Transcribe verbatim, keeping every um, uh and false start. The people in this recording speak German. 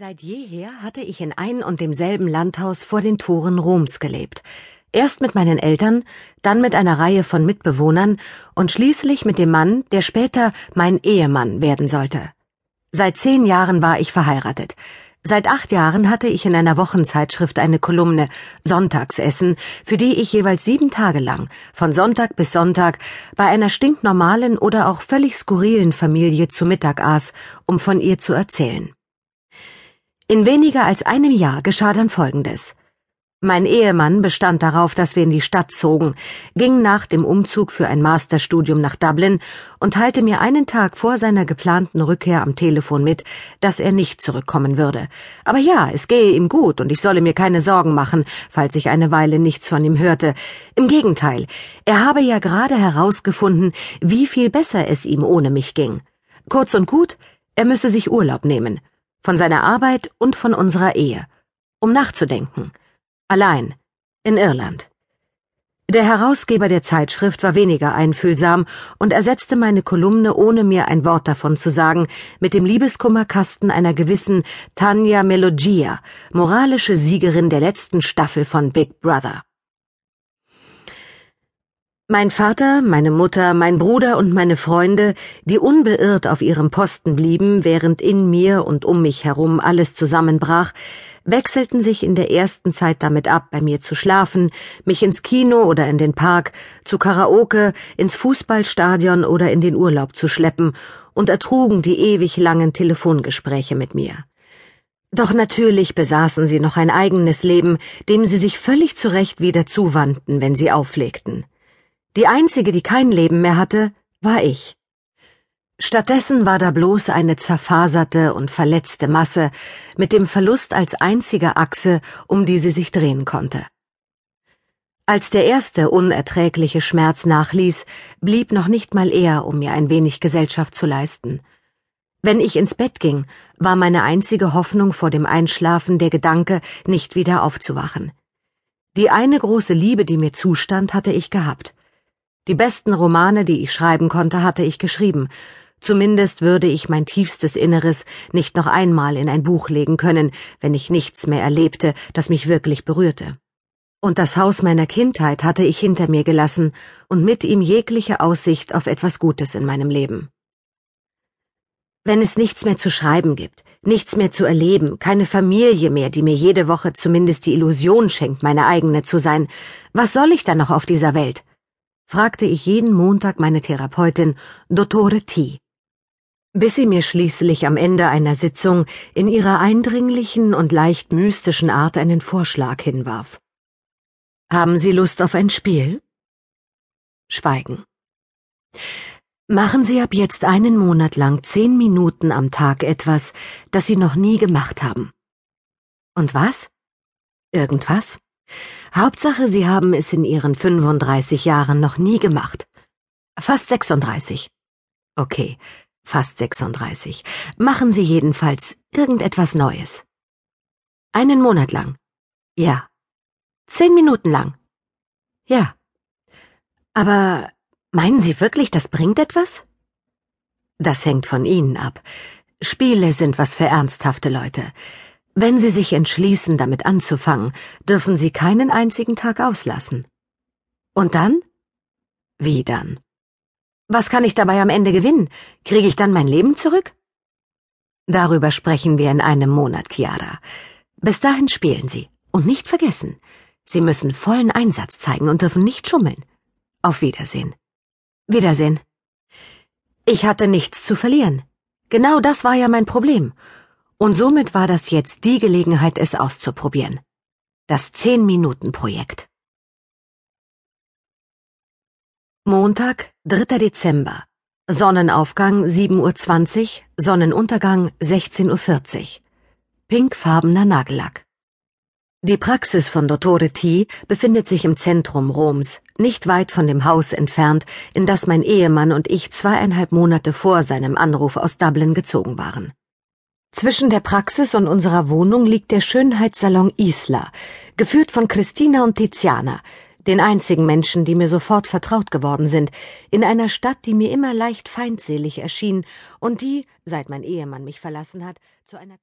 Seit jeher hatte ich in ein und demselben Landhaus vor den Toren Roms gelebt. Erst mit meinen Eltern, dann mit einer Reihe von Mitbewohnern und schließlich mit dem Mann, der später mein Ehemann werden sollte. Seit zehn Jahren war ich verheiratet. Seit acht Jahren hatte ich in einer Wochenzeitschrift eine Kolumne, Sonntagsessen, für die ich jeweils sieben Tage lang, von Sonntag bis Sonntag, bei einer stinknormalen oder auch völlig skurrilen Familie zu Mittag aß, um von ihr zu erzählen. In weniger als einem Jahr geschah dann Folgendes. Mein Ehemann bestand darauf, dass wir in die Stadt zogen, ging nach dem Umzug für ein Masterstudium nach Dublin und teilte mir einen Tag vor seiner geplanten Rückkehr am Telefon mit, dass er nicht zurückkommen würde. Aber ja, es gehe ihm gut und ich solle mir keine Sorgen machen, falls ich eine Weile nichts von ihm hörte. Im Gegenteil, er habe ja gerade herausgefunden, wie viel besser es ihm ohne mich ging. Kurz und gut, er müsse sich Urlaub nehmen. Von seiner Arbeit und von unserer Ehe. Um nachzudenken. Allein. In Irland. Der Herausgeber der Zeitschrift war weniger einfühlsam und ersetzte meine Kolumne, ohne mir ein Wort davon zu sagen, mit dem Liebeskummerkasten einer gewissen Tanja Melogia, moralische Siegerin der letzten Staffel von Big Brother. Mein Vater, meine Mutter, mein Bruder und meine Freunde, die unbeirrt auf ihrem Posten blieben, während in mir und um mich herum alles zusammenbrach, wechselten sich in der ersten Zeit damit ab, bei mir zu schlafen, mich ins Kino oder in den Park, zu Karaoke, ins Fußballstadion oder in den Urlaub zu schleppen und ertrugen die ewig langen Telefongespräche mit mir. Doch natürlich besaßen sie noch ein eigenes Leben, dem sie sich völlig zu Recht wieder zuwandten, wenn sie auflegten. Die einzige, die kein Leben mehr hatte, war ich. Stattdessen war da bloß eine zerfaserte und verletzte Masse mit dem Verlust als einziger Achse, um die sie sich drehen konnte. Als der erste unerträgliche Schmerz nachließ, blieb noch nicht mal er, um mir ein wenig Gesellschaft zu leisten. Wenn ich ins Bett ging, war meine einzige Hoffnung vor dem Einschlafen der Gedanke, nicht wieder aufzuwachen. Die eine große Liebe, die mir zustand, hatte ich gehabt. Die besten Romane, die ich schreiben konnte, hatte ich geschrieben. Zumindest würde ich mein tiefstes Inneres nicht noch einmal in ein Buch legen können, wenn ich nichts mehr erlebte, das mich wirklich berührte. Und das Haus meiner Kindheit hatte ich hinter mir gelassen und mit ihm jegliche Aussicht auf etwas Gutes in meinem Leben. Wenn es nichts mehr zu schreiben gibt, nichts mehr zu erleben, keine Familie mehr, die mir jede Woche zumindest die Illusion schenkt, meine eigene zu sein, was soll ich dann noch auf dieser Welt? Fragte ich jeden Montag meine Therapeutin, Dottore T., bis sie mir schließlich am Ende einer Sitzung in ihrer eindringlichen und leicht mystischen Art einen Vorschlag hinwarf. »Haben Sie Lust auf ein Spiel?« Schweigen. »Machen Sie ab jetzt einen Monat lang zehn Minuten am Tag etwas, das Sie noch nie gemacht haben.« »Und was?« »Irgendwas?« Hauptsache, Sie haben es in Ihren fünfunddreißig Jahren noch nie gemacht. Fast sechsunddreißig. Okay, fast sechsunddreißig. Machen Sie jedenfalls irgendetwas Neues. Einen Monat lang. Ja. Zehn Minuten lang. Ja. Aber meinen Sie wirklich, das bringt etwas? Das hängt von Ihnen ab. Spiele sind was für ernsthafte Leute. Wenn Sie sich entschließen, damit anzufangen, dürfen Sie keinen einzigen Tag auslassen. Und dann? Wie dann? Was kann ich dabei am Ende gewinnen? Kriege ich dann mein Leben zurück? Darüber sprechen wir in einem Monat, Chiara. Bis dahin spielen Sie. Und nicht vergessen, Sie müssen vollen Einsatz zeigen und dürfen nicht schummeln. Auf Wiedersehen. Wiedersehen. Ich hatte nichts zu verlieren. Genau das war ja mein Problem. Und somit war das jetzt die Gelegenheit, es auszuprobieren. Das Zehn-Minuten-Projekt. Montag, dritter Dezember. Sonnenaufgang sieben Uhr zwanzig, Sonnenuntergang sechzehn Uhr vierzig. Pinkfarbener Nagellack. Die Praxis von Dottore T. befindet sich im Zentrum Roms, nicht weit von dem Haus entfernt, in das mein Ehemann und ich zweieinhalb Monate vor seinem Anruf aus Dublin gezogen waren. Zwischen der Praxis und unserer Wohnung liegt der Schönheitssalon Isla, geführt von Christina und Tiziana, den einzigen Menschen, die mir sofort vertraut geworden sind, in einer Stadt, die mir immer leicht feindselig erschien und die, seit mein Ehemann mich verlassen hat, zu einer